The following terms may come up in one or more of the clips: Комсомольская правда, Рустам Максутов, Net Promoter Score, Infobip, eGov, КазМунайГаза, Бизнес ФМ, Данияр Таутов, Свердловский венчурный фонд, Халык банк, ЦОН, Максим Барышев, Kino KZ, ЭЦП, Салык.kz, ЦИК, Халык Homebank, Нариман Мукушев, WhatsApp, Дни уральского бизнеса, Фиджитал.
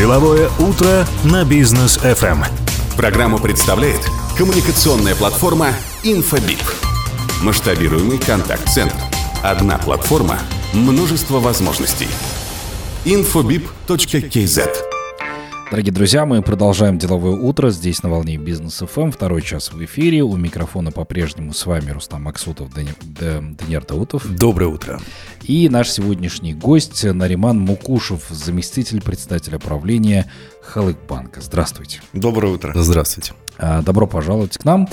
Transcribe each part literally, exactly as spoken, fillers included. Деловое утро на Бизнес эф эм. Программу представляет коммуникационная платформа Infobip. Масштабируемый контакт-центр. Одна платформа, множество возможностей. инфобип точка кей зет. Дорогие друзья, мы продолжаем деловое утро здесь на волне Бизнес эф эм. Второй час в эфире. У микрофона по-прежнему с вами Рустам Максутов, Дани... Данияр Таутов. Доброе утро. И наш сегодняшний гость Нариман Мукушев, заместитель председателя правления Халык банка. Здравствуйте. Доброе утро. Здравствуйте. Добро пожаловать к нам.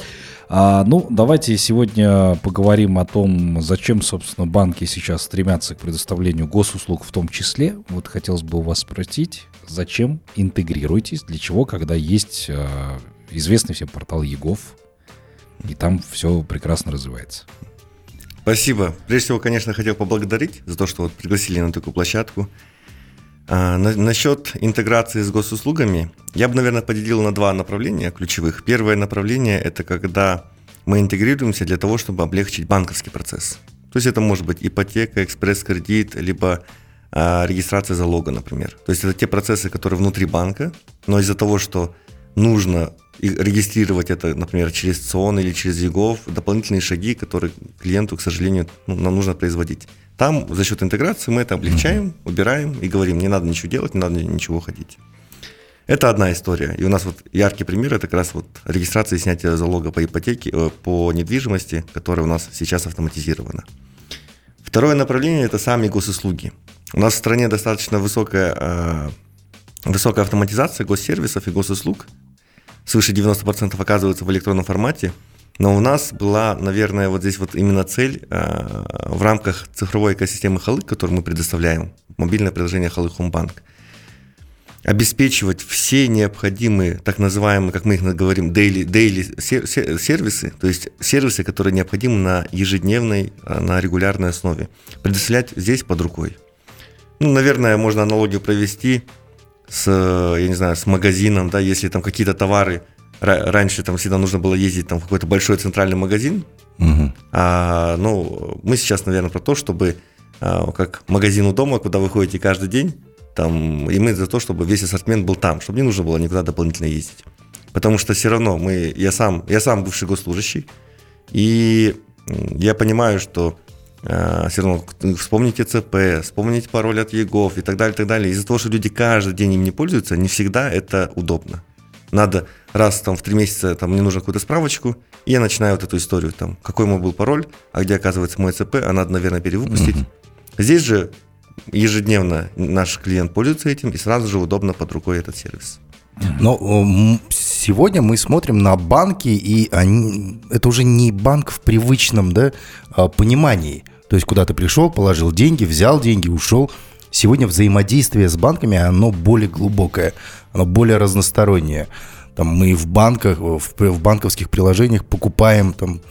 Ну, давайте сегодня поговорим о том, зачем, собственно, банки сейчас стремятся к предоставлению госуслуг в том числе. Вот хотелось бы у вас спросить, зачем интегрируетесь, для чего, когда есть известный всем портал eGov, и там все прекрасно развивается. Спасибо. Прежде всего, конечно, хотел поблагодарить за то, что вот пригласили на такую площадку. А, на, насчет интеграции с госуслугами я бы, наверное, поделил на два направления ключевых. Первое направление – это когда мы интегрируемся для того, чтобы облегчить банковский процесс. То есть это может быть ипотека, экспресс-кредит, либо а, регистрация залога, например. То есть это те процессы, которые внутри банка, но из-за того, что нужно регистрировать это, например, через ЦОН или через eGov, дополнительные шаги, которые клиенту, к сожалению, ну, нам нужно производить. Там за счет интеграции мы это облегчаем, убираем и говорим, не надо ничего делать, не надо ничего ходить. Это одна история. И у нас вот яркий пример – это как раз вот регистрация и снятие залога по ипотеке, по недвижимости, которая у нас сейчас автоматизирована. Второе направление – это сами госуслуги. У нас в стране достаточно высокая, высокая автоматизация госсервисов и госуслуг. Свыше девяносто процентов оказываются в электронном формате, но у нас была, наверное, вот здесь вот именно цель э, в рамках цифровой экосистемы Халык, которую мы предоставляем, мобильное приложение Халык Homebank, обеспечивать все необходимые, так называемые, как мы их говорим, daily, daily сервисы, то есть сервисы, которые необходимы на ежедневной, на регулярной основе, предоставлять здесь под рукой. Ну, наверное, можно аналогию провести с, я не знаю, с магазином, да, если там какие-то товары, раньше там всегда нужно было ездить там, в какой-то большой центральный магазин, угу. а, ну, мы сейчас, наверное, про то, чтобы а, как магазин у дома, куда вы ходите каждый день, там, и мы за то, чтобы весь ассортимент был там, чтобы не нужно было никуда дополнительно ездить, потому что все равно мы, я сам, я сам бывший госслужащий, и я понимаю, что все равно вспомнить ЭЦП, вспомнить пароль от eGov и так далее, так далее. Из-за того, что люди каждый день им не пользуются, не всегда это удобно. Надо раз там, в три месяца там, мне нужно какую-то справочку, и я начинаю вот эту историю, там, какой мой был пароль, а где оказывается мой ЭЦП, а надо, наверное, перевыпустить. Угу. Здесь же ежедневно наш клиент пользуется этим, и сразу же удобно под рукой этот сервис. Но сегодня мы смотрим на банки, и они, это уже не банк в привычном, да, понимании. То есть куда ты пришел, положил деньги, взял деньги, ушел. Сегодня взаимодействие с банками, оно более глубокое, оно более разностороннее. Там мы в банках, в банковских приложениях покупаем там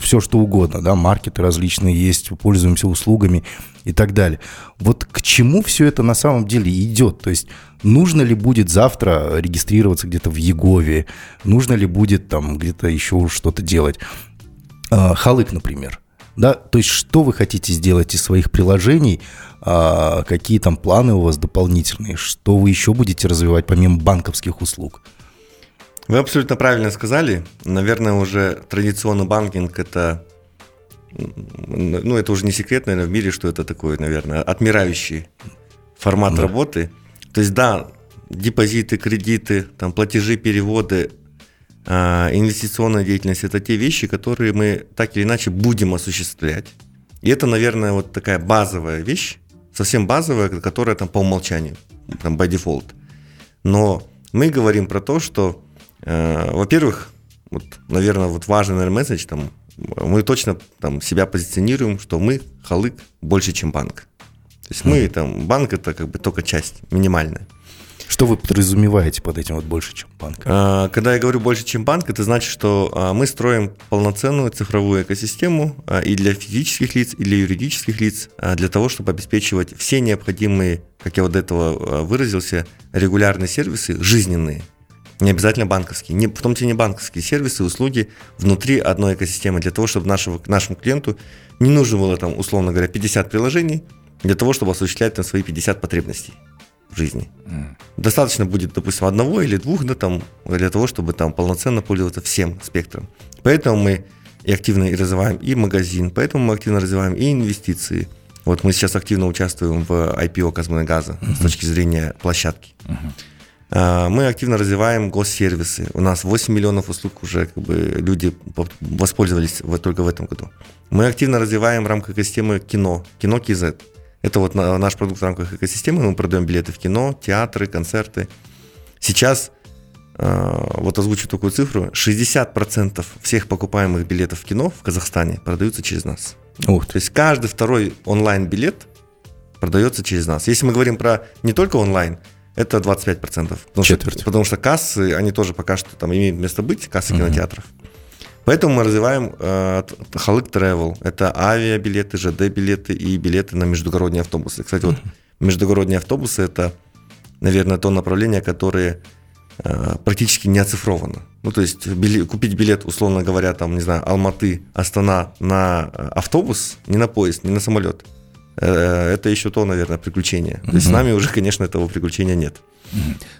все, что угодно, да, маркеты различные есть, пользуемся услугами и так далее. Вот к чему все это на самом деле идет? То есть нужно ли будет завтра регистрироваться где-то в eGov? Нужно ли будет там где-то еще что-то делать? Халык, например. Да? То есть что вы хотите сделать из своих приложений? Какие там планы у вас дополнительные? Что вы еще будете развивать помимо банковских услуг? Вы абсолютно правильно сказали. Наверное, уже традиционный банкинг – это, ну, это уже не секрет, наверное, в мире, что это такое, наверное, отмирающий формат да. работы. То есть, да, депозиты, кредиты, там, платежи, переводы, инвестиционная деятельность – это те вещи, которые мы так или иначе будем осуществлять. И это, наверное, вот такая базовая вещь, совсем базовая, которая там по умолчанию, там, by default. Но мы говорим про то, что во-первых, вот, наверное, вот важный, наверное, месседж, там, мы точно там, себя позиционируем, что мы, Халык, больше, чем банк. То есть mm. мы, там, банк – это как бы только часть, минимальная. Что вы подразумеваете под этим вот больше, чем банк? А, когда я говорю больше, чем банк, это значит, что а, мы строим полноценную цифровую экосистему а, и для физических лиц, и для юридических лиц, а, для того, чтобы обеспечивать все необходимые, как я вот до этого выразился, регулярные сервисы, жизненные. Не обязательно банковские, не, в том числе не банковские сервисы, услуги внутри одной экосистемы, для того, чтобы нашего, нашему клиенту не нужно было, там, условно говоря, пятьдесят приложений, для того, чтобы осуществлять там, свои пятьдесят потребностей. в жизни. Mm. Достаточно будет, допустим, одного или двух, да, там, для того, чтобы там полноценно пользоваться всем спектром. Поэтому мы и активно и развиваем и магазин, поэтому мы активно развиваем и инвестиции. Вот мы сейчас активно участвуем в ай пи о КазМунайГаза uh-huh. с точки зрения площадки. Uh-huh. Мы активно развиваем госсервисы. У нас восемь миллионов услуг уже как бы, люди воспользовались вот только в этом году. Мы активно развиваем в рамках экосистемы кино, Kino кей зет. Это вот наш продукт в рамках экосистемы. Мы продаем билеты в кино, театры, концерты. Сейчас, вот озвучу такую цифру, шестьдесят процентов всех покупаемых билетов в кино в Казахстане продаются через нас. Ух. То есть каждый второй онлайн-билет продается через нас. Если мы говорим про не только онлайн, это двадцать пять процентов. Потому что, потому что кассы, они тоже пока что там имеют место быть, кассы uh-huh. кинотеатров. Поэтому мы развиваем э, Халык Travel. Это авиабилеты, жэ дэ билеты и билеты на междугородние автобусы. Кстати, uh-huh. вот междугородние автобусы – это, наверное, то направление, которое э, практически не оцифровано. Ну, то есть били, купить билет, условно говоря, там, не знаю, Алматы, Астана на автобус, не на поезд, не на самолет. Это еще то, наверное, приключение. То есть с нами уже, конечно, этого приключения нет.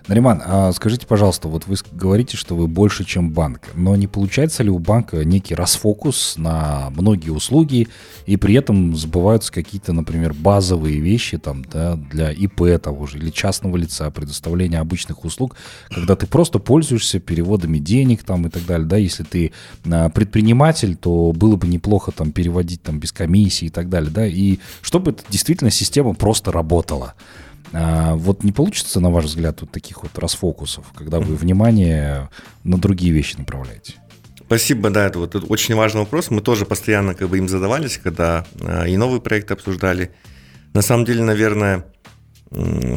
Нариман, а скажите, пожалуйста, вот вы говорите, что вы больше, чем банк, но не получается ли у банка некий расфокус на многие услуги, и при этом забываются какие-то, например, базовые вещи там, да, для и пэ того же или частного лица, предоставления обычных услуг, когда ты просто пользуешься переводами денег там, и так далее. Да? Если ты предприниматель, то было бы неплохо там, переводить там, без комиссии и так далее. Да? И чтобы действительно система просто работала. А вот не получится, на ваш взгляд, вот таких вот расфокусов, когда вы внимание на другие вещи направляете? Спасибо, да, это вот это очень важный вопрос. Мы тоже постоянно как бы им задавались, когда и новые проекты обсуждали. На самом деле, наверное,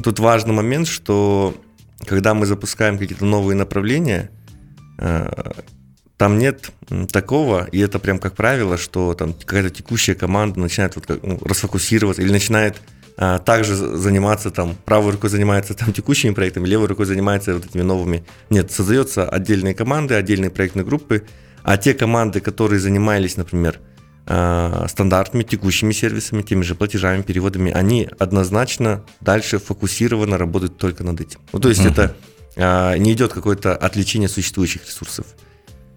тут важный момент, что когда мы запускаем какие-то новые направления, там нет такого, и это прям как правило, что там какая-то текущая команда начинает вот как, ну, расфокусироваться или начинает также заниматься там, правой рукой занимается там текущими проектами, левой рукой занимается вот этими новыми. Нет, создаются отдельные команды, отдельные проектные группы, а те команды, которые занимались, например, стандартными текущими сервисами, теми же платежами, переводами, они однозначно дальше фокусированно работают только над этим. Ну, то есть uh-huh. это не идет какое-то отвлечение существующих ресурсов.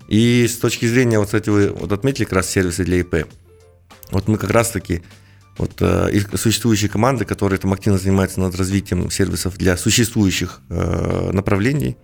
И с точки зрения, вот, кстати, вы вот отметили как раз сервисы для и пэ. Вот мы как раз-таки Вот, э, существующие команды, которые там активно занимаются над развитием сервисов для существующих э, направлений,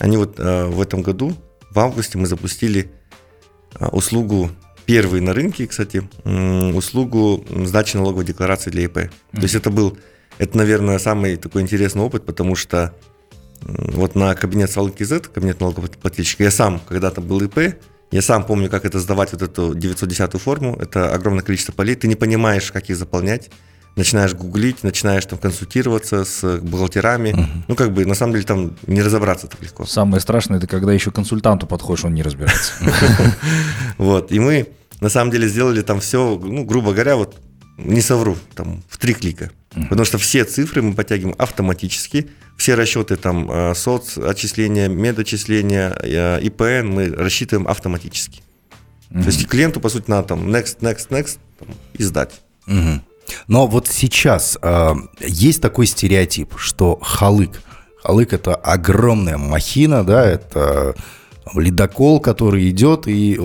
они вот э, в этом году, в августе, мы запустили э, услугу, первой на рынке, кстати, э, услугу сдачи налоговой декларации для и пэ. Mm-hmm. То есть это был, это, наверное, самый такой интересный опыт, потому что э, вот на кабинет Салык.kz, кабинет налогоплательщика, я сам когда-то был и пэ, я сам помню, как это сдавать, вот эту девятьсот десятую форму. Это огромное количество полей. Ты не понимаешь, как их заполнять. Начинаешь гуглить, начинаешь там консультироваться с бухгалтерами. Угу. Ну, как бы, на самом деле, там не разобраться так легко. Самое страшное, это когда еще консультанту подходишь, он не разбирается. Вот. И мы, на самом деле, сделали там все, ну, грубо говоря, вот не совру, там, в три клика. Потому что все цифры мы подтягиваем автоматически. Все расчеты, там, соцотчисления, медотчисления, и пэ эн мы рассчитываем автоматически. Mm-hmm. То есть клиенту, по сути, надо там next, next, next там, и сдать. Mm-hmm. Но вот сейчас э, есть такой стереотип, что халык. Халык – это огромная махина, да, это ледокол, который идет, и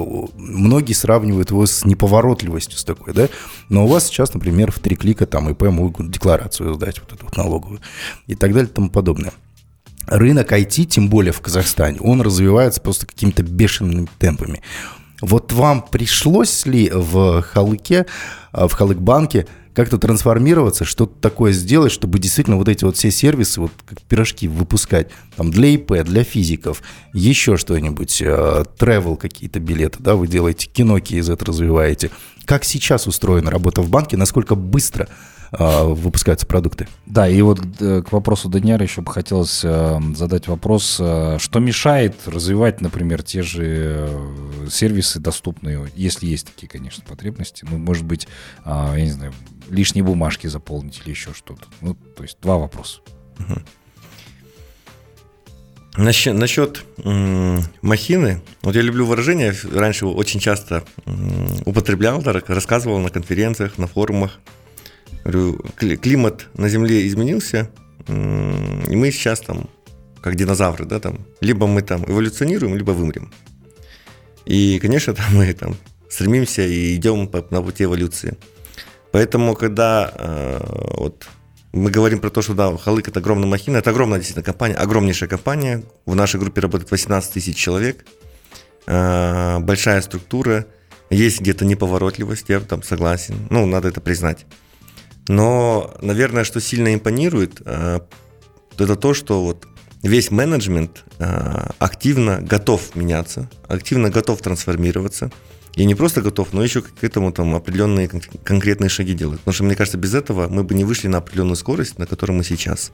многие сравнивают его с неповоротливостью с такой, да. Но у вас сейчас, например, в три клика там и пэ могут декларацию сдать, вот эту вот налоговую, и так далее, и тому подобное. Рынок ай ти, тем более в Казахстане, он развивается просто какими-то бешеными темпами. Вот вам пришлось ли в Халыке, в Халык-банке как-то трансформироваться, что-то такое сделать, чтобы действительно вот эти вот все сервисы, вот как пирожки выпускать, там для и пэ, для физиков, еще что-нибудь, travel какие-то билеты, да, вы делаете, кино кей зет развиваете. Как сейчас устроена работа в банке, насколько быстро э, выпускаются продукты? Да, и вот к вопросу Данияра еще бы хотелось э, задать вопрос, э, что мешает развивать, например, те же э, сервисы доступные, если есть такие, конечно, потребности, ну, может быть, э, я не знаю, лишние бумажки заполнить или еще что-то. Ну, то есть два вопроса. Угу. Насчет, насчет м- махины, вот я люблю выражение, раньше его очень часто м- употреблял, да, рассказывал на конференциях, на форумах. Говорю, климат на Земле изменился, И мы сейчас там, как динозавры, да, там, либо мы там эволюционируем, либо вымрем. И, конечно, там мы там стремимся и идем по, на пути эволюции. Поэтому, когда э, вот мы говорим про то, что да, Халык — это огромная махина, это огромная действительно компания, огромнейшая компания. В нашей группе работает восемнадцать тысяч человек, э, большая структура, есть где-то неповоротливость, я там согласен, ну, надо это признать. Но, наверное, что сильно импонирует, э, это то, что вот весь менеджмент э, активно готов меняться, активно готов трансформироваться. И не просто готов, но еще к этому там определенные конкретные шаги делают. Потому что, мне кажется, без этого мы бы не вышли на определенную скорость, на которой мы сейчас.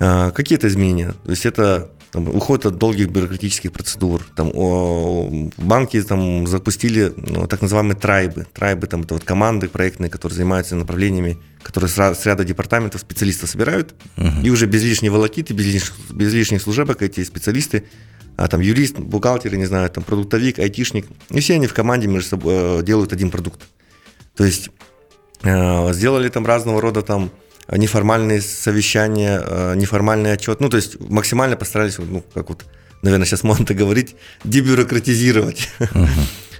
Э, какие-то изменения. То есть это там, уход от долгих бюрократических процедур. Там, о, банки там, запустили ну, так называемые трайбы. Трайбы там, это вот команды проектные, которые занимаются направлениями, которые с, с ряда департаментов специалистов собирают. Uh-huh. И уже без лишней волокиты, без лишних, без лишних служебок эти специалисты, а там юрист, бухгалтер, не знаю, там продуктовик, айтишник, и все они в команде между собой делают один продукт. То есть э, сделали там разного рода там неформальные совещания, э, неформальный отчет, ну то есть максимально постарались, ну как вот, наверное, сейчас можно говорить, дебюрократизировать. Uh-huh.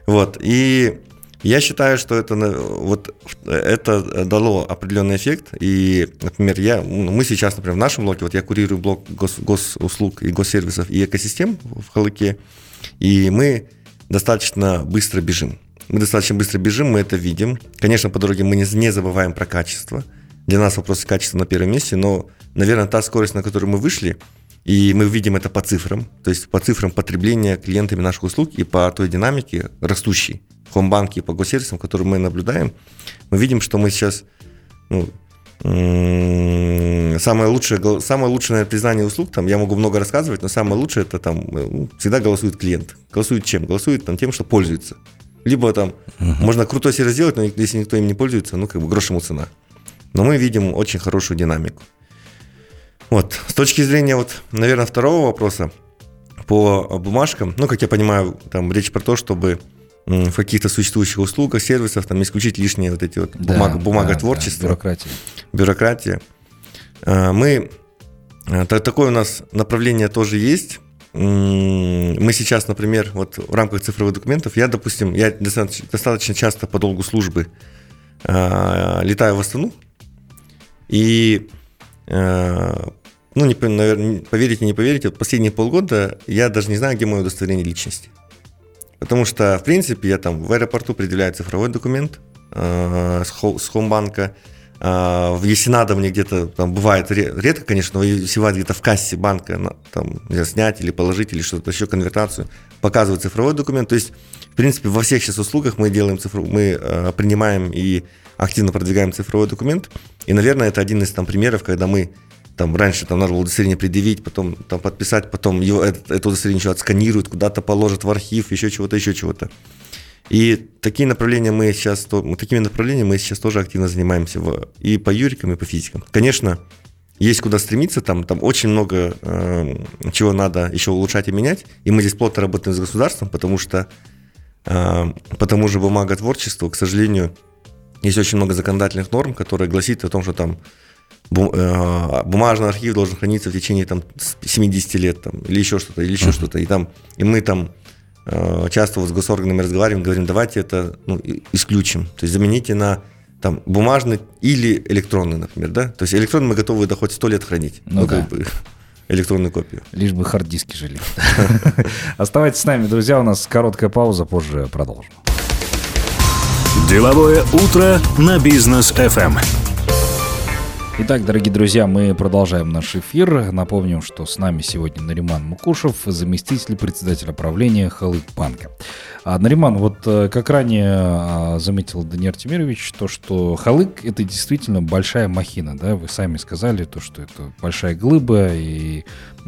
Вот, и я считаю, что это, вот, это дало определенный эффект, и, например, я, мы сейчас, например, в нашем блоке, вот я курирую блок гос, госуслуг и госсервисов и экосистем в Халыке, и мы достаточно быстро бежим. Мы достаточно быстро бежим, мы это видим. Конечно, по дороге мы не, не забываем про качество. Для нас вопрос качества на первом месте, но, наверное, та скорость, на которую мы вышли, и мы видим это по цифрам, то есть по цифрам потребления клиентами наших услуг и по той динамике растущей. В Homebank и по госсервисам, которые мы наблюдаем, мы видим, что мы сейчас ну, самое лучшее, самое лучшее признание услуг, там, я могу много рассказывать, но самое лучшее это там всегда голосует клиент. Голосует чем? Голосует там, тем, что пользуется. Либо там uh-huh. можно крутой сервис сделать, но если никто им не пользуется, ну как бы грош ему цена. Но мы видим очень хорошую динамику. Вот. С точки зрения, вот, наверное, второго вопроса по бумажкам, ну как я понимаю, там речь про то, чтобы в каких-то существующих услугах, сервисах, там исключить лишние вот эти вот да, бумаг, бумаготворчества, да, да, бюрократия. бюрократия. Мы, такое у нас направление тоже есть. Мы сейчас, например, вот в рамках цифровых документов, я, допустим, я достаточно часто по долгу службы летаю в Астану, и, ну, не, наверное, поверите, не поверите, вот последние полгода я даже не знаю, где мое удостоверение личности. Потому что, в принципе, я там в аэропорту предъявляю цифровой документ э, с, хо, с Хомбанка. Э, если надо, мне где-то там бывает редко, конечно, но если бывает где-то в кассе банка там, нельзя снять или положить, или что-то еще, конвертацию, показывают цифровой документ. То есть, в принципе, во всех сейчас услугах мы делаем цифру, мы э, принимаем и активно продвигаем цифровой документ. И, наверное, это один из там, примеров, когда мы там раньше там, надо было удостоверение предъявить, потом там, подписать, потом его, это, это удостоверение еще отсканируют, куда-то положат в архив, еще чего-то, еще чего-то. И такие направления мы сейчас, такими направлениями мы сейчас тоже активно занимаемся в, и по юрикам, и по физикам. Конечно, есть куда стремиться, там, там очень много э, чего надо еще улучшать и менять, и мы здесь плотно работаем с государством, потому что э, по тому же бумаготворчеству, к сожалению, есть очень много законодательных норм, которые гласят о том, что там бумажный архив должен храниться в течение там, семьдесят лет там, или еще что-то, или еще uh-huh. что-то. И, там, и мы там часто вот с госорганами разговариваем, говорим, давайте это ну, исключим. То есть замените на там, бумажный или электронный, например. Да? То есть электронный мы готовы да, хоть сто лет хранить. Ну, ну да. Как бы, электронную копию. Лишь бы хард-диски жили. Оставайтесь с нами, друзья. У нас короткая пауза, позже продолжим. Деловое утро на Бизнес эф эм. Итак, дорогие друзья, мы продолжаем наш эфир. Напомним, что с нами сегодня Нариман Мукушев, заместитель председателя правления Халык-банка. А, Нариман, вот как ранее заметил Данияр Тимирович, то, что Халык – это действительно большая махина. Да? Вы сами сказали, то, что это большая глыба, и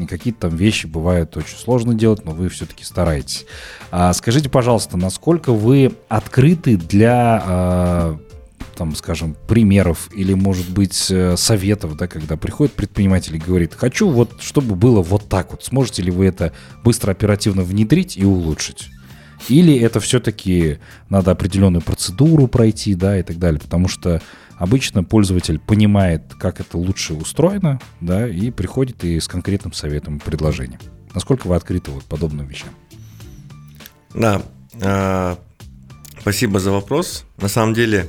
какие-то там вещи бывают очень сложно делать, но вы все-таки стараетесь. А, скажите, пожалуйста, насколько вы открыты для... там, скажем, примеров или, может быть, советов, да, когда приходит предприниматель и говорит, хочу вот, чтобы было вот так вот. Сможете ли вы это быстро, оперативно внедрить и улучшить? Или это все-таки надо определенную процедуру пройти, да, и так далее. Потому что обычно пользователь понимает, как это лучше устроено, да, и приходит и с конкретным советом и предложением. Насколько вы открыты вот подобным вещам? Да, э, спасибо за вопрос. На самом деле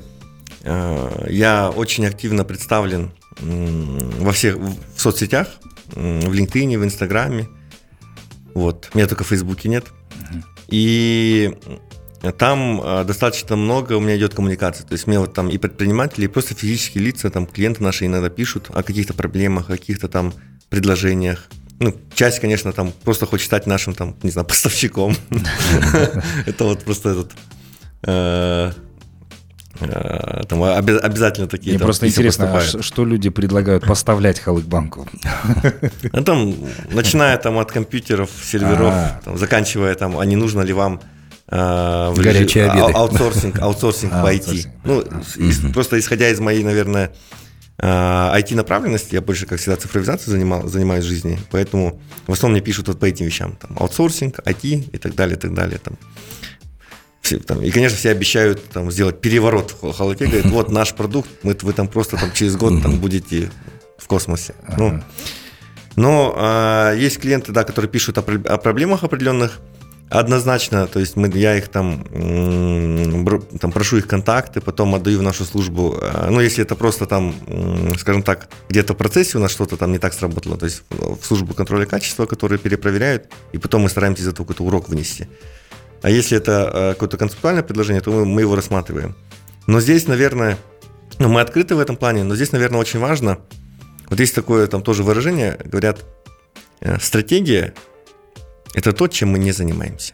э, я очень активно представлен во всех в соцсетях, в LinkedIn, в Инстаграме. Вот. У меня только в Фейсбуке нет. Uh-huh. И там достаточно много у меня идет коммуникации. То есть мне вот там и предприниматели, и просто физические лица, там клиенты наши иногда пишут о каких-то проблемах, о каких-то там предложениях. Ну, часть, конечно, там просто хочет стать нашим, там, не знаю, поставщиком. Это вот просто этот... Там обязательно такие. Мне там просто интересно, а что люди предлагают поставлять Халык-банку? А там, начиная там, от компьютеров, серверов, там, заканчивая там, а не нужно ли вам а, горячие а, обеды. Аутсорсинг, аутсорсинг по ай ти. Ну, просто исходя из моей, наверное, ай ти-направленности, я больше, как всегда, цифровизацией занимал, занимаюсь в жизни, поэтому в основном мне пишут вот по этим вещам. Там, аутсорсинг, ай ти и так далее, и так далее. Там. Все, там, и, конечно, все обещают там, сделать переворот в Халыке. Говорят, вот наш продукт, мы, вы там просто там, через год там, будете в космосе. Ага. Ну, но а, есть клиенты, да, которые пишут о, о проблемах определенных однозначно. То есть мы, я их там, там прошу их контакты, потом отдаю в нашу службу. Ну, если это просто там, скажем так, где-то в процессе у нас что-то там не так сработало. То есть в службу контроля качества, которые перепроверяют, и потом мы стараемся из этого какой-то урок вынести. А если это какое-то концептуальное предложение, то мы, мы его рассматриваем. Но здесь, наверное, ну, мы открыты в этом плане, но здесь, наверное, очень важно, вот есть такое там тоже выражение, говорят, стратегия – это то, чем мы не занимаемся.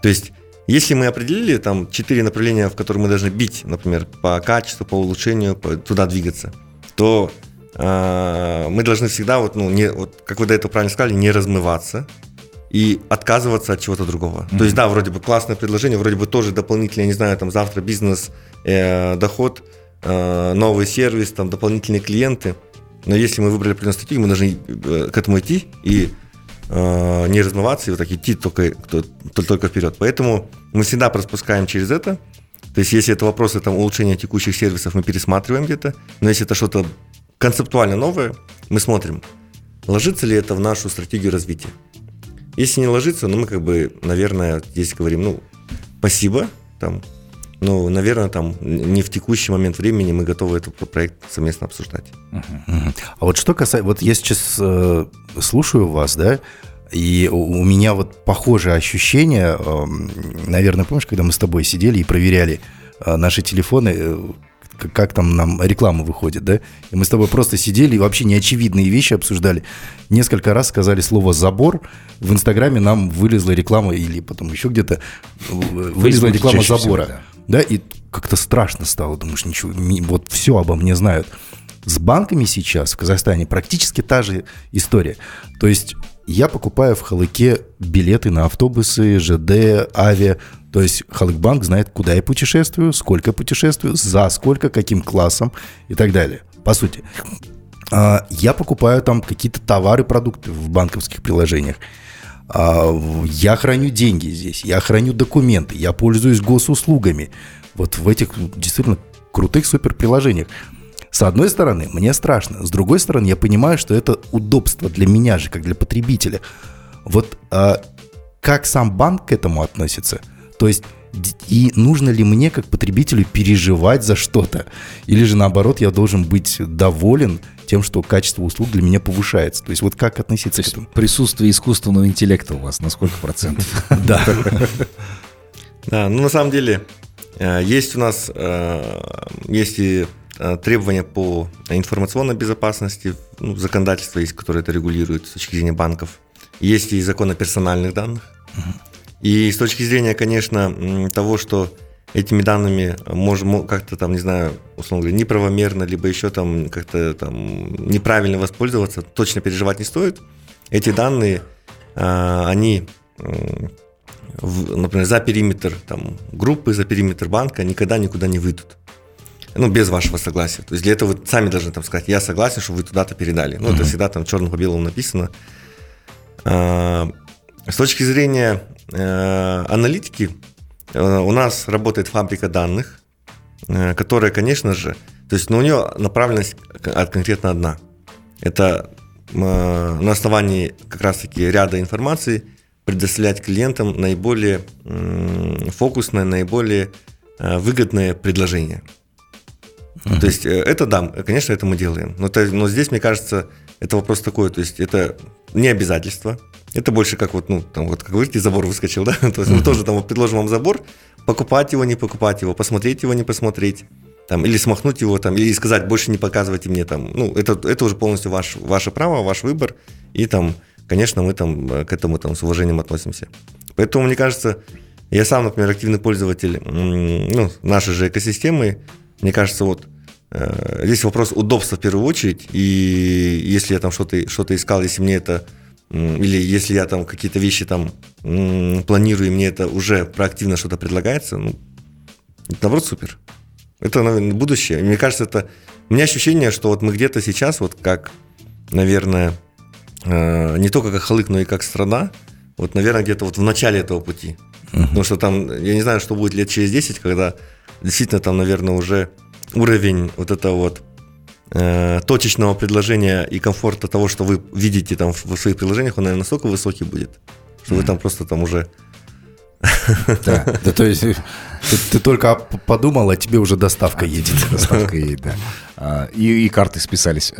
То есть, если мы определили там четыре направления, в которые мы должны бить, например, по качеству, по улучшению, по, туда двигаться, то э, мы должны всегда, вот, ну, не, вот, как вы до этого правильно сказали, не размываться, и отказываться от чего-то другого. Mm-hmm. То есть, да, вроде бы классное предложение, вроде бы тоже дополнительно, я не знаю, там завтра бизнес, э, доход, э, новый сервис, там дополнительные клиенты. Но если мы выбрали определенную стратегию, мы должны к этому идти и э, не размываться, и вот так идти только, только вперед. Поэтому мы всегда пропускаем через это. То есть, если это вопросы там, улучшения текущих сервисов, мы пересматриваем где-то. Но если это что-то концептуально новое, мы смотрим, ложится ли это в нашу стратегию развития. Если не ложится, ну, мы, как бы, наверное, здесь говорим, ну, спасибо, там, ну, наверное, там, не в текущий момент времени мы готовы этот проект совместно обсуждать. Uh-huh. А вот что касается, вот я сейчас э, слушаю вас, да, и у меня вот похожее ощущение, э, наверное, помнишь, когда мы с тобой сидели и проверяли э, наши телефоны, э, как там нам реклама выходит, да? И мы с тобой просто сидели и вообще неочевидные вещи обсуждали. Несколько раз сказали слово «забор». В Инстаграме нам вылезла реклама, или потом еще где-то вылезла реклама забора. Всего, да. Да, и как-то страшно стало. Думаешь, ничего, вот все обо мне знают. С банками сейчас в Казахстане практически та же история. То есть я покупаю в Халыке билеты на автобусы, ЖД, авиа. То есть Халык-банк знает, куда я путешествую, сколько путешествую, за сколько, каким классом и так далее. По сути, я покупаю там какие-то товары, продукты в банковских приложениях. Я храню деньги здесь, я храню документы, я пользуюсь госуслугами. Вот в этих действительно крутых суперприложениях. С одной стороны, мне страшно. С другой стороны, я понимаю, что это удобство для меня же, как для потребителя. Вот как сам банк к этому относится? То есть, и нужно ли мне, как потребителю, переживать за что-то? Или же, наоборот, я должен быть доволен тем, что качество услуг для меня повышается? То есть, вот как относиться к этому? Присутствие искусственного интеллекта у вас на сколько процентов? Да. Да, ну, на самом деле, есть у нас есть и требования по информационной безопасности, законодательство есть, которое это регулирует с точки зрения банков. Есть и закон о персональных данных. И с точки зрения, конечно, того, что этими данными можем как-то там, не знаю, условно говоря, неправомерно, либо еще там как-то там неправильно воспользоваться, точно переживать не стоит. Эти данные, они, например, за периметр там, группы, за периметр банка никогда никуда не выйдут. Ну, без вашего согласия. То есть для этого вы сами должны там сказать, я согласен, что вы туда-то передали. Ну, mm-hmm. это всегда там черным по белому написано. С точки зрения э, аналитики, э, у нас работает фабрика данных, э, которая, конечно же, то есть, ну, у нее направленность конкретно одна. Это э, на основании как раз-таки ряда информации предоставлять клиентам наиболее э, фокусное, наиболее э, выгодное предложение. Uh-huh. То есть это да, конечно, это мы делаем. Но, то, но здесь, мне кажется, это вопрос такой, то есть это не обязательство. Это больше как вот, ну, там вот, как говорите, забор выскочил, да? То есть uh-huh. мы тоже там вот предложим вам забор, покупать его, не покупать его, посмотреть его, не посмотреть, там, или смахнуть его, там, или сказать, больше не показывайте мне, там, ну, это, это уже полностью ваш, ваше право, ваш выбор, и там, конечно, мы там к этому там с уважением относимся. Поэтому, мне кажется, я сам, например, активный пользователь, ну, нашей же экосистемы. Мне кажется, вот э, здесь вопрос удобства в первую очередь, и если я там что-то, что-то искал, если мне это, э, или если я там какие-то вещи там э, планирую, и мне это уже проактивно что-то предлагается, ну, это, наоборот, супер. Это, наверное, будущее. Мне кажется, это... У меня ощущение, что вот мы где-то сейчас, вот как, наверное, э, не только как Халык, но и как страна, вот, наверное, где-то вот в начале этого пути. Uh-huh. Потому что там, я не знаю, что будет лет через десять, когда... Действительно, там, наверное, уже уровень вот этого вот э, точечного предложения и комфорта того, что вы видите там в, в своих приложениях, он, наверное, настолько высокий будет, что mm-hmm. вы там просто там уже... Да, да, то есть ты, ты только подумал, а тебе уже доставка едет. Доставка едет, да. А, и, и карты списались.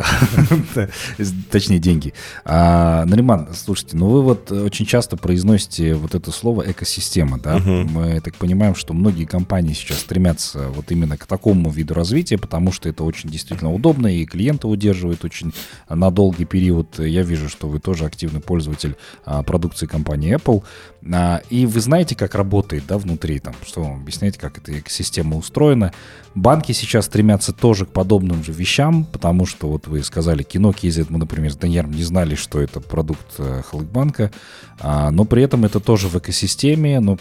Точнее, деньги. А, Нариман, слушайте, ну вы вот очень часто произносите вот это слово экосистема, да? Угу. Мы так понимаем, что многие компании сейчас стремятся вот именно к такому виду развития, потому что это очень действительно удобно, и клиента удерживает очень на долгий период. Я вижу, что вы тоже активный пользователь а, продукции компании Apple. А, и вы знаете, как работает, да, внутри, там, что вам объяснять, как эта экосистема устроена. Банки сейчас стремятся тоже к подобным же вещам, потому что, вот вы сказали, Kino кей зет, мы, например, с Данияром не знали, что это продукт Халыкбанка, а, но при этом это тоже в экосистеме, но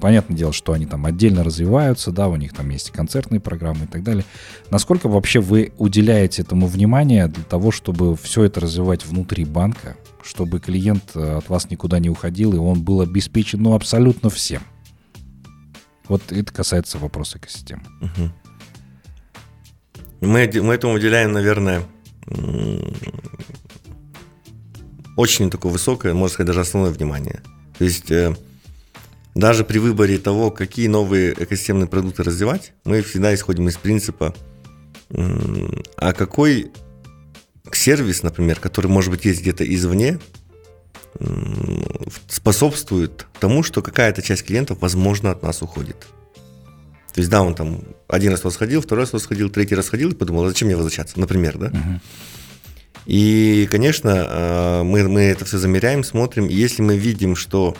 понятное дело, что они там отдельно развиваются, да, у них там есть концертные программы и так далее. Насколько вообще вы уделяете этому внимание для того, чтобы все это развивать внутри банка, чтобы клиент от вас никуда не уходил, и он был обеспечен, ну, абсолютно всем? Вот это касается вопроса экосистемы. Угу. Мы, мы этому уделяем, наверное, очень такое высокое, можно сказать, даже основное внимание. То есть даже при выборе того, какие новые экосистемные продукты развивать, мы всегда исходим из принципа, а какой сервис, например, который, может быть, есть где-то извне, способствует тому, что какая-то часть клиентов, возможно, от нас уходит. То есть, да, он там один раз сходил, второй раз сходил, третий раз сходил и подумал, зачем мне возвращаться, например, да? Uh-huh. И, конечно, мы, мы это все замеряем, смотрим. И если мы видим, что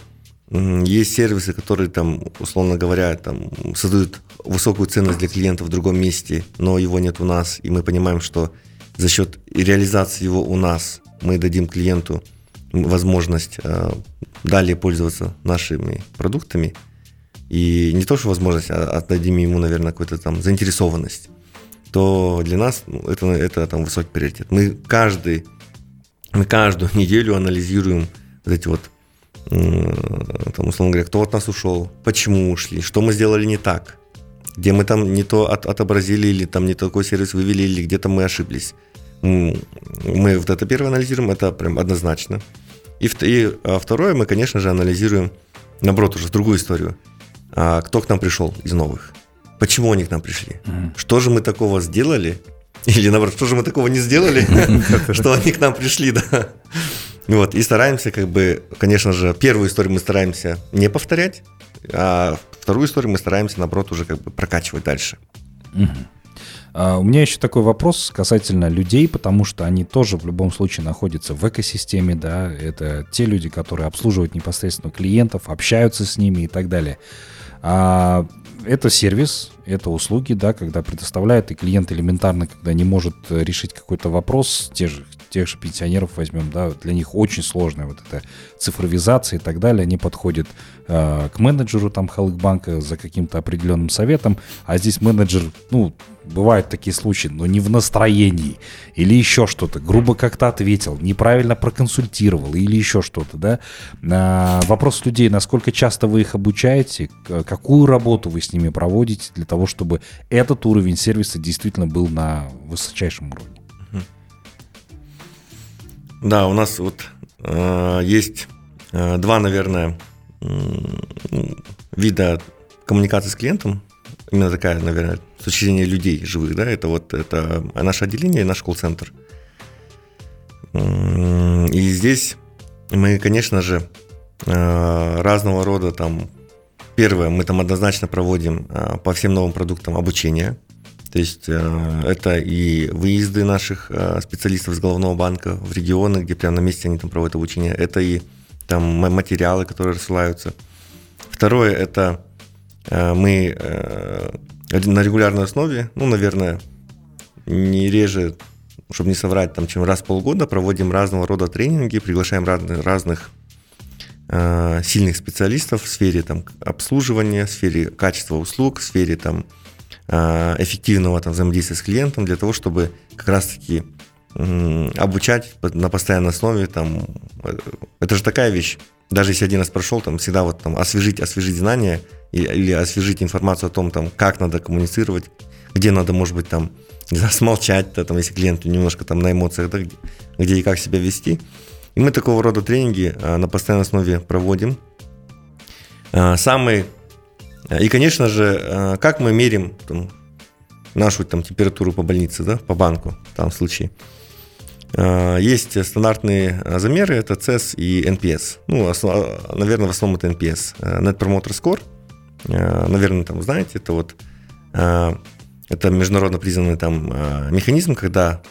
есть сервисы, которые, там, условно говоря, там, создают высокую ценность для клиента в другом месте, но его нет у нас, и мы понимаем, что за счет реализации его у нас мы дадим клиенту возможность э, далее пользоваться нашими продуктами. И не то, что возможность, а отдадим ему, наверное, какую-то там заинтересованность. То для нас это, это там высокий приоритет. Мы, каждый, мы каждую неделю анализируем вот эти вот, э, там, условно говоря, кто от нас ушел, почему ушли, что мы сделали не так, где мы там не то от, отобразили, или там не такой сервис вывели, или где-то мы ошиблись. Мы вот это первое анализируем, это прям однозначно. И, и второе, мы, конечно же, анализируем, наоборот, уже в другую историю. А кто к нам пришел из новых? Почему они к нам пришли? Mm-hmm. Что же мы такого сделали? Или, наоборот, что же мы такого не сделали, что они к нам пришли, да? Вот, и стараемся, как бы, конечно же, первую историю мы стараемся не повторять, а вторую историю мы стараемся, наоборот, уже как бы прокачивать дальше. Uh, у меня еще такой вопрос касательно людей, потому что они тоже в любом случае находятся в экосистеме, да, это те люди, которые обслуживают непосредственно клиентов, общаются с ними и так далее. Uh, это сервис, это услуги, да, когда предоставляют, и клиент элементарно, когда не может решить какой-то вопрос, те же тех же пенсионеров возьмем, да, для них очень сложная вот эта цифровизация и так далее. Они подходят э, к менеджеру там Халык-банка за каким-то определенным советом, а здесь менеджер, ну, бывают такие случаи, но не в настроении или еще что-то, грубо как-то ответил, неправильно проконсультировал или еще что-то, да. А, вопрос людей, насколько часто вы их обучаете, какую работу вы с ними проводите для того, чтобы этот уровень сервиса действительно был на высочайшем уровне. Да, у нас вот э, есть э, два, наверное, э, вида коммуникации с клиентом. Именно такая, наверное, с точки зрения людей живых, да, это вот это наше отделение и наш колл-центр. И здесь мы, конечно же, разного рода там, первое, мы там однозначно проводим по всем новым продуктам обучение, то есть это и выезды наших специалистов с головного банка в регионы, где прямо на месте они там проводят обучение, это и там материалы, которые рассылаются. Второе, это мы на регулярной основе, ну, наверное, не реже, чтобы не соврать, там, чем раз в полгода проводим разного рода тренинги, приглашаем разных, разных э, сильных специалистов в сфере там, обслуживания, в сфере качества услуг, в сфере там, э, эффективного там, взаимодействия с клиентом, для того, чтобы как раз-таки э, обучать на постоянной основе. Там, э, это же такая вещь. Даже если один раз прошел, там всегда вот там освежить, освежить знания или освежить информацию о том, там, как надо коммуницировать, где надо, может быть, там, не знаю, смолчать, да, там, если клиент немножко там на эмоциях, да, где, где и как себя вести. И мы такого рода тренинги а, на постоянной основе проводим. А, самые, и, конечно же, а, как мы мерим там, нашу там, температуру по больнице, да, по банку в данном случае. Есть стандартные замеры, это си и эс и эн пи эс. Ну, основ, наверное, в основном это эн пи эс. Net Promoter Score, наверное, там знаете, это вот это международно признанный там механизм, когда,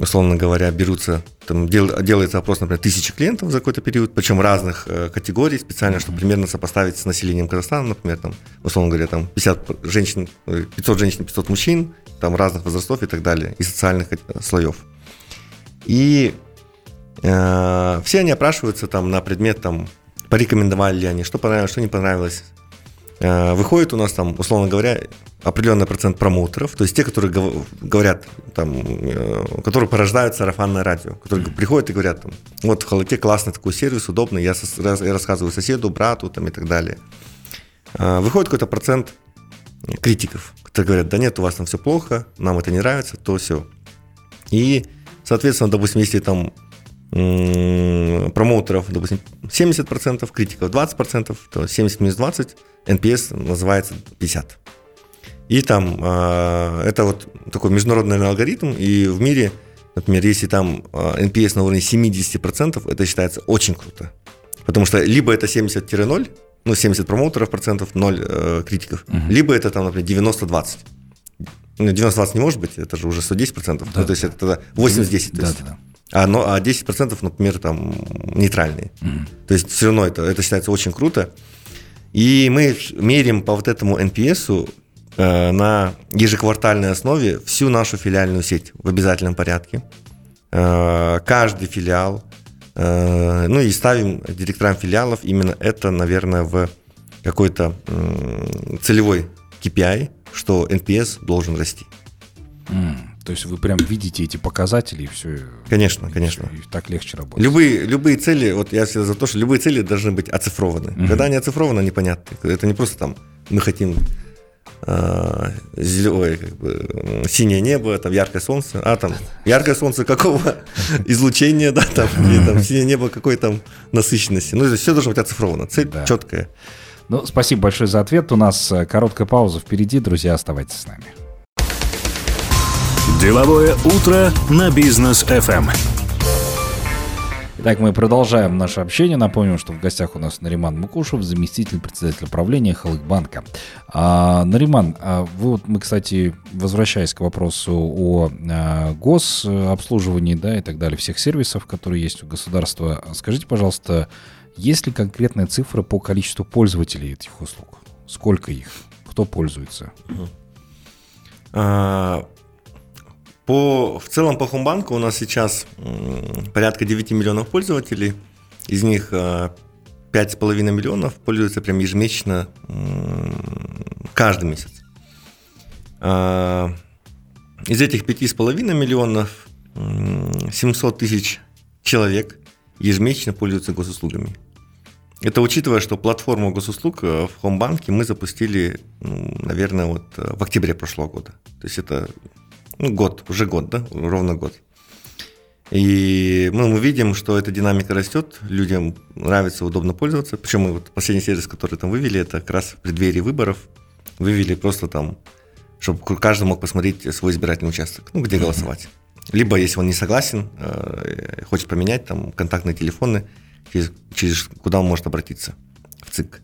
условно говоря, берутся, там, дел, делается опрос, например, тысячи клиентов за какой-то период, причем разных категорий специально, чтобы примерно сопоставить с населением Казахстана, например, там, условно говоря, там пятьдесят женщин, пятьсот женщин, пятьсот мужчин, там разных возрастов и так далее, и социальных слоев. И э, все они опрашиваются там, на предмет, там, порекомендовали ли они, что понравилось, что не понравилось. Э, выходит у нас, там, условно говоря, определенный процент промоутеров, то есть те, которые гов- говорят, там, э, которые порождают сарафанное радио, которые приходят и говорят, там, вот в Халыке классный такой сервис, удобный, я, сос- раз- я рассказываю соседу, брату там, и так далее. Э, выходит какой-то процент критиков, которые говорят, да нет, у вас там все плохо, нам это не нравится, то все. И соответственно, допустим, если там м- промоутеров, допустим, семьдесят процентов, критиков двадцать процентов, то семьдесят минус двадцать, эн пи эс называется пятьдесят. И там э- это вот такой международный алгоритм, и в мире, например, если там э- эн пи эс на уровне семьдесят процентов, это считается очень круто. Потому что либо это семьдесят ноль, ну, семьдесят промоутеров процентов, ноль э- критиков, угу. Либо это там, например, девяносто двадцать. Ну, девяносто двадцать не может быть, это же уже сто десять процентов. Да, ну, то есть это тогда восемьдесят десять. Да, то есть. Да, да. А, но, а десять процентов, например, там нейтральные. Mm-hmm. То есть все равно это, это считается очень круто. И мы меряем по вот этому эн пи эс э, на ежеквартальной основе всю нашу филиальную сеть в обязательном порядке. Э, каждый филиал. Э, ну и ставим директорам филиалов именно это, наверное, в какой-то э, целевой кей пи ай, что эн пи эс должен расти. Mm, то есть вы прям видите эти показатели и все. Конечно, и конечно. Все, и так легче работать. Любые, любые цели, вот я всегда за то, что любые цели должны быть оцифрованы. Mm-hmm. Когда они оцифрованы, они понятны. Это не просто там мы хотим э, зеленое, как бы, синее небо, там яркое солнце, а там яркое солнце какого излучения, да, там, и, там синее небо какой там насыщенности. Ну, все должно быть оцифровано. Цель да. четкая. Ну, спасибо большое за ответ. У нас короткая пауза впереди. Друзья, оставайтесь с нами. Деловое утро на Бизнес эф эм. Итак, мы продолжаем наше общение. Напомним, что в гостях у нас Нариман Мукушев, заместитель председателя правления Халык-банка. А, Нариман, вы, вот мы, кстати, возвращаясь к вопросу о а, гособслуживании, да, и так далее, всех сервисов, которые есть у государства, скажите, пожалуйста, есть ли конкретная цифра по количеству пользователей этих услуг? Сколько их? Кто пользуется? По, в целом по Homebank у нас сейчас порядка девять миллионов пользователей. Из них пять с половиной миллионов пользуются прям ежемесячно, каждый месяц. Из этих пять с половиной миллионов семьсот тысяч человек ежемесячно пользуются госуслугами. Это учитывая, что платформу госуслуг в Homebank мы запустили, ну, наверное, вот в октябре прошлого года. То есть это ну, год, уже год, да, ровно год. И мы, мы видим, что эта динамика растет, людям нравится, удобно пользоваться. Причем вот последний сервис, который там вывели, это как раз в преддверии выборов. Вывели просто там, чтобы каждый мог посмотреть свой избирательный участок, ну, где голосовать. Либо, если он не согласен, хочет поменять, там, контактные телефоны, через, через куда он может обратиться, в ЦИК.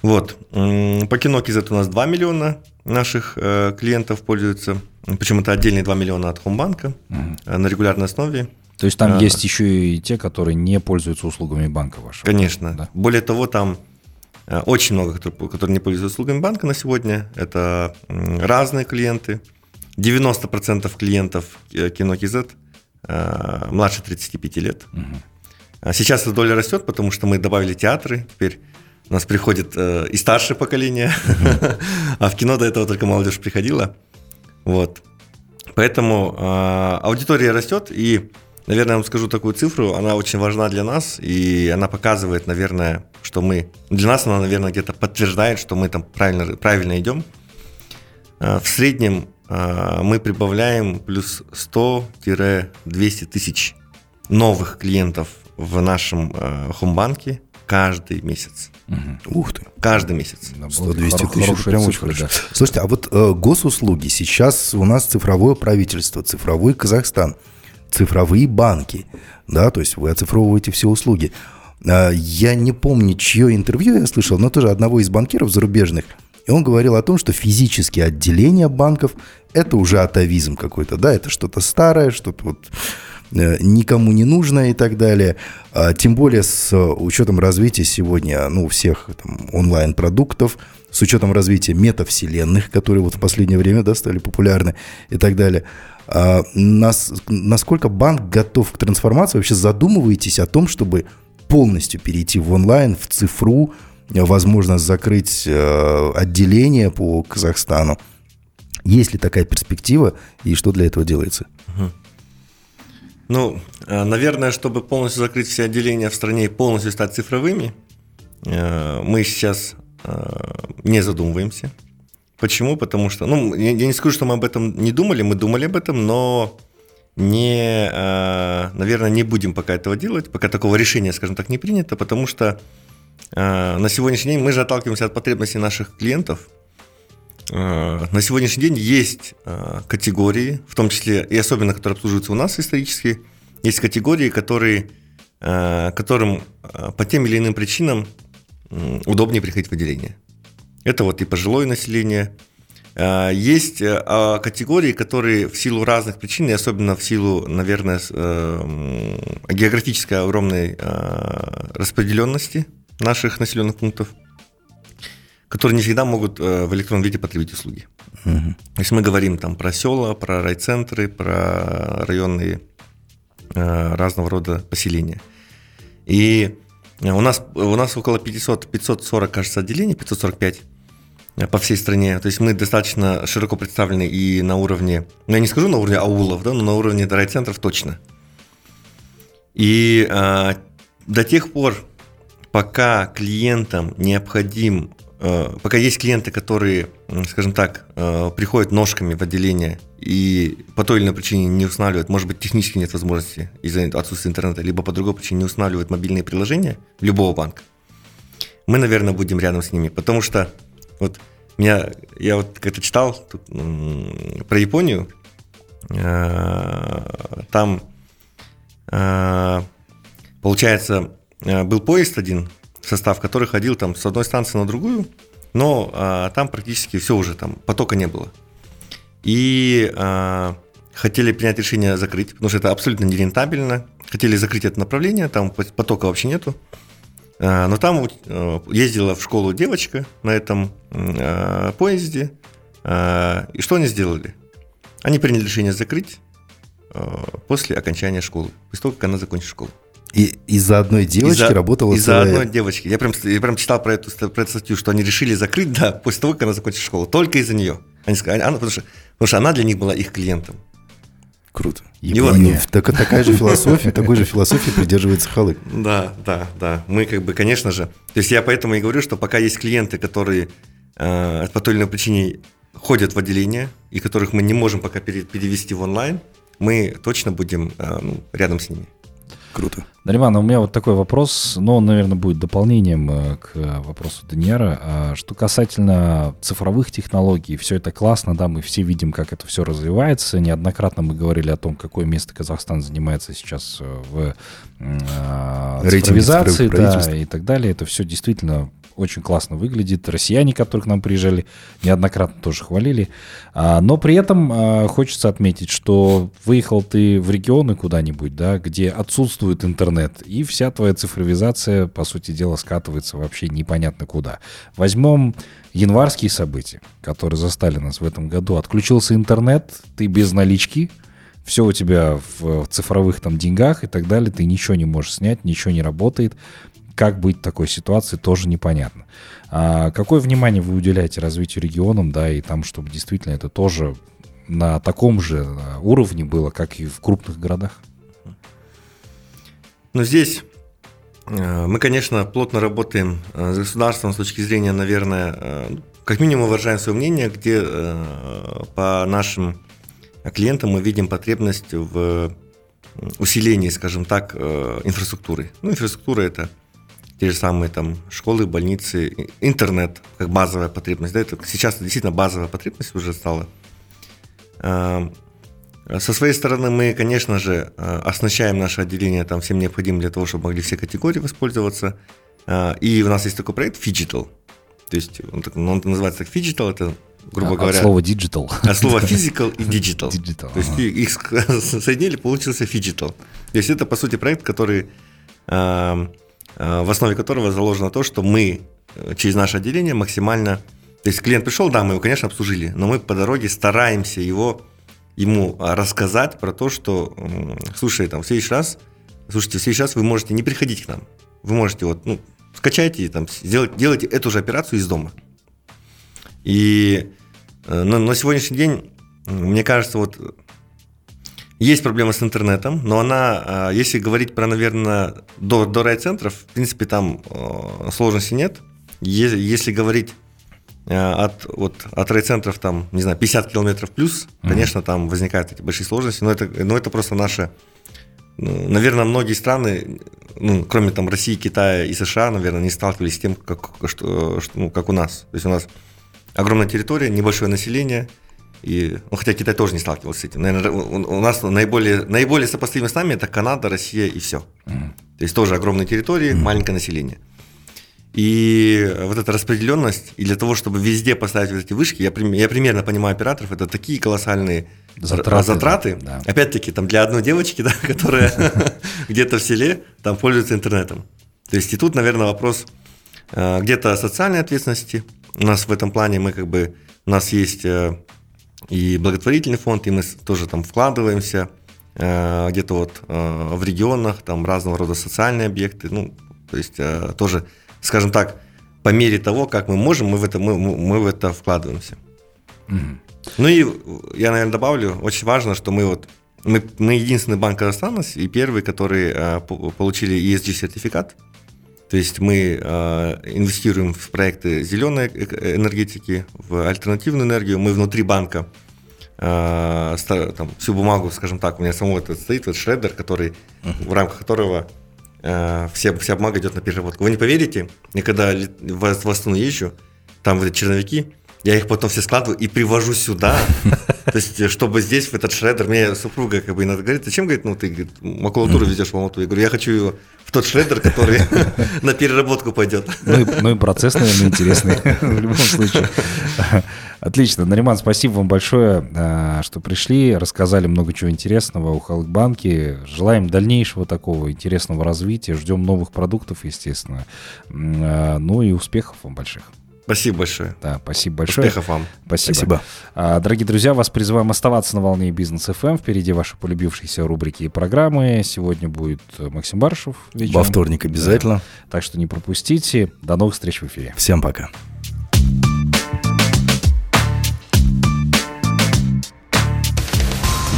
Вот. По Kino кей зет у нас два миллиона наших клиентов пользуются. Причем это отдельные два миллиона от Homebank угу. на регулярной основе. То есть там а, есть еще и те, которые не пользуются услугами банка вашего? Конечно. Да? Более того, там очень много, которые не пользуются услугами банка на сегодня. Это разные клиенты. девяносто процентов клиентов Kino кей зет младше тридцати пяти лет. Угу. Сейчас эта доля растет, потому что мы добавили театры. Теперь у нас приходит и старшее поколение, угу. а в кино до этого только молодежь приходила. Вот. Поэтому э, аудитория растет, и, наверное, я вам скажу такую цифру, она очень важна для нас, и она показывает, наверное, что мы... Для нас она, наверное, где-то подтверждает, что мы там правильно, правильно идем. Э, в среднем э, мы прибавляем плюс сто-двести тысяч новых клиентов в нашем э, Homebank каждый месяц. Угу. Ух ты. Каждый месяц. сто-двести тысяч. Прям очень хорошо. Да. Слушайте, а вот э, госуслуги. Сейчас у нас цифровое правительство, цифровой Казахстан, цифровые банки. Да, то есть вы оцифровываете все услуги. Э, я не помню, чье интервью я слышал, но тоже одного из банкиров зарубежных. И он говорил о том, что физические отделения банков – это уже атовизм какой-то. Да, это что-то старое, что-то вот... никому не нужно и так далее. Тем более с учетом развития сегодня ну, всех там, онлайн-продуктов, с учетом развития метавселенных, которые вот в последнее время да, стали популярны и так далее. Нас, насколько банк готов к трансформации? Вообще задумываетесь о том, чтобы полностью перейти в онлайн, в цифру, возможно, закрыть отделение по Казахстану? Есть ли такая перспектива и что для этого делается? Ну, наверное, чтобы полностью закрыть все отделения в стране и полностью стать цифровыми, мы сейчас не задумываемся. Почему? Потому что, ну, я не скажу, что мы об этом не думали, мы думали об этом, но не, наверное, не будем пока этого делать, пока такого решения, скажем так, не принято, потому что на сегодняшний день мы же отталкиваемся от потребностей наших клиентов. На сегодняшний день есть категории, в том числе и особенно, которые обслуживаются у нас исторически, есть категории, которые, которым по тем или иным причинам удобнее приходить в отделение. Это вот и пожилое население. Есть категории, которые в силу разных причин, и особенно в силу, наверное, географической огромной распределенности наших населенных пунктов, которые не всегда могут в электронном виде потребить услуги. Uh-huh. Если мы говорим там про села, про райцентры, про районные разного рода поселения. И у нас, у нас около пятьсот, пятьсот сорок, кажется, отделений, пятьсот сорок пять по всей стране. То есть мы достаточно широко представлены и на уровне, ну я не скажу на уровне аулов, да, но на уровне райцентров точно. И а, до тех пор, пока клиентам необходим Пока есть клиенты, которые, скажем так, приходят ножками в отделение и по той или иной причине не устанавливают, может быть, технически нет возможности из-за отсутствия интернета, либо по другой причине не устанавливают мобильные приложения любого банка, мы, наверное, будем рядом с ними. Потому что вот меня, я вот как-то читал тут, про Японию, там, получается, был поезд один, в состав который ходил там с одной станции на другую, но а, там практически все уже, там потока не было. И а, хотели принять решение закрыть, потому что это абсолютно нерентабельно. Хотели закрыть это направление, там потока вообще нету. А, но там а, ездила в школу девочка на этом а, поезде. А, и что они сделали? Они приняли решение закрыть после окончания школы, после того, как она закончит школу. И из-за одной девочки из-за, работала из-за целая... Из-за одной девочки. Я прям, я прям читал про эту, про эту статью, что они решили закрыть, да, после того, как она закончит школу. Только из-за нее. Они сказали, она, потому, что, потому что она для них была их клиентом. Круто. И вот, так, такая же философия, такой же философии придерживается Халык. Да, да, да. Мы как бы, конечно же... То есть я поэтому и говорю, что пока есть клиенты, которые э, по той или иной причине ходят в отделение, и которых мы не можем пока перевести в онлайн, мы точно будем э, ну, рядом с ними. Круто. Нариман, у меня вот такой вопрос, но он, наверное, будет дополнением к вопросу Данияра. Что касательно цифровых технологий, все это классно, да, мы все видим, как это все развивается. Неоднократно мы говорили о том, какое место Казахстан занимается сейчас в цифровизации, да, и так далее. Это все действительно очень классно выглядит. Россияне, которые к нам приезжали, неоднократно тоже хвалили. Но при этом хочется отметить, что выехал ты в регионы куда-нибудь, да, где отсутствует интернет, и вся твоя цифровизация, по сути дела, скатывается вообще непонятно куда. Возьмем январские события, которые застали нас в этом году. Отключился интернет, ты без налички, все у тебя в цифровых там деньгах и так далее, ты ничего не можешь снять, ничего не работает. Как быть в такой ситуации, тоже непонятно. А какое внимание вы уделяете развитию регионам, да, и там, чтобы действительно это тоже на таком же уровне было, как и в крупных городах? Ну, здесь мы, конечно, плотно работаем с государством с точки зрения, наверное, как минимум выражаем свое мнение, где по нашим клиентам мы видим потребность в усилении, скажем так, инфраструктуры. Ну, инфраструктура – это те же самые там школы, больницы, интернет, как базовая потребность. Да, это сейчас действительно базовая потребность уже стала. Со своей стороны мы, конечно же, оснащаем наше отделение там всем необходимым для того, чтобы могли все категории воспользоваться. И у нас есть такой проект Фиджитал. То есть он, так, он называется так Фиджитал, это, грубо а, говоря... От слова Digital. От слова Physical и Digital. Digital, то есть ага. их соединили, получился Фиджитал. То есть это, по сути, проект, который... в основе которого заложено то, что мы через наше отделение максимально... То есть клиент пришел, да, мы его, конечно, обслужили, но мы по дороге стараемся его, ему рассказать про то, что, слушай, там, в следующий раз, слушайте, в следующий раз вы можете не приходить к нам, вы можете вот, ну, скачайте, там, сделать, делайте эту же операцию из дома. И ну, на сегодняшний день, мне кажется, вот... Есть проблема с интернетом, но она, если говорить про, наверное, до, до райцентров, в принципе, там сложности нет. Если говорить от, от, от райцентров, там, не знаю, пятьдесят километров плюс, mm-hmm. конечно, там возникают эти большие сложности, но это, но это просто наше, наверное, многие страны, ну, кроме там России, Китая и США, наверное, не сталкивались с тем, как, что, ну, как у нас. То есть у нас огромная территория, небольшое население. И, ну, хотя Китай тоже не сталкивался с этим. Наверное, у, у нас наиболее, наиболее сопоставимы с нами это Канада, Россия и все. Mm. То есть тоже огромные территории, mm. маленькое население. И вот эта распределенность, и для того, чтобы везде поставить вот эти вышки, я, я примерно понимаю операторов, это такие колоссальные затраты. затраты. Да. Опять-таки, там для одной девочки, да, которая где-то в селе там пользуется интернетом. То есть и тут, наверное, вопрос где-то социальной ответственности. У нас в этом плане мы как бы, у нас есть... И благотворительный фонд, и мы тоже там вкладываемся э, где-то вот э, в регионах, там разного рода социальные объекты, ну, то есть э, тоже, скажем так, по мере того, как мы можем, мы в это, мы, мы в это вкладываемся. Mm-hmm. Ну и я, наверное, добавлю, очень важно, что мы вот, мы, мы единственный банк Казахстана и первый, который э, получили и эс джи-сертификат, то есть мы э, инвестируем в проекты зеленой энергетики, в альтернативную энергию. Мы внутри банка э, стар, там, всю бумагу, скажем так, у меня самого это стоит, вот шреддер, который, uh-huh. в рамках которого э, вся, вся бумага идет на переработку. Вы не поверите, я когда в Астану езжу, там вот эти черновики, я их потом все складываю и привожу сюда, то есть чтобы здесь в этот шреддер, мне супруга как бы иногда говорит, зачем, говорит, ну ты макулатуру везешь в Алмату, я говорю, я хочу ее в тот шреддер, который на переработку пойдет. Ну и процесс, наверное, интересный в любом случае. Отлично, Нариман, спасибо вам большое, что пришли, рассказали много чего интересного о Халык-банке, желаем дальнейшего такого интересного развития, ждем новых продуктов, естественно, ну и успехов вам больших. Спасибо большое. Да, спасибо большое. Успехов вам. Спасибо. спасибо. А, дорогие друзья, вас призываем оставаться на волне «Бизнес-ФМ». Впереди ваши полюбившиеся рубрики и программы. Сегодня будет Максим Барышев. Вечером. Во вторник обязательно. Да. Так что не пропустите. До новых встреч в эфире. Всем пока.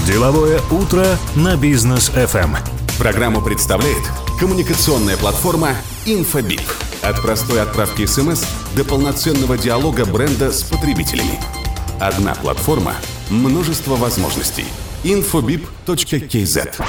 «Деловое утро» на «Бизнес-ФМ». Программу представляет коммуникационная платформа «Infobip». От простой отправки СМС до полноценного диалога бренда с потребителями. Одна платформа, множество возможностей. инфобип точка кей зет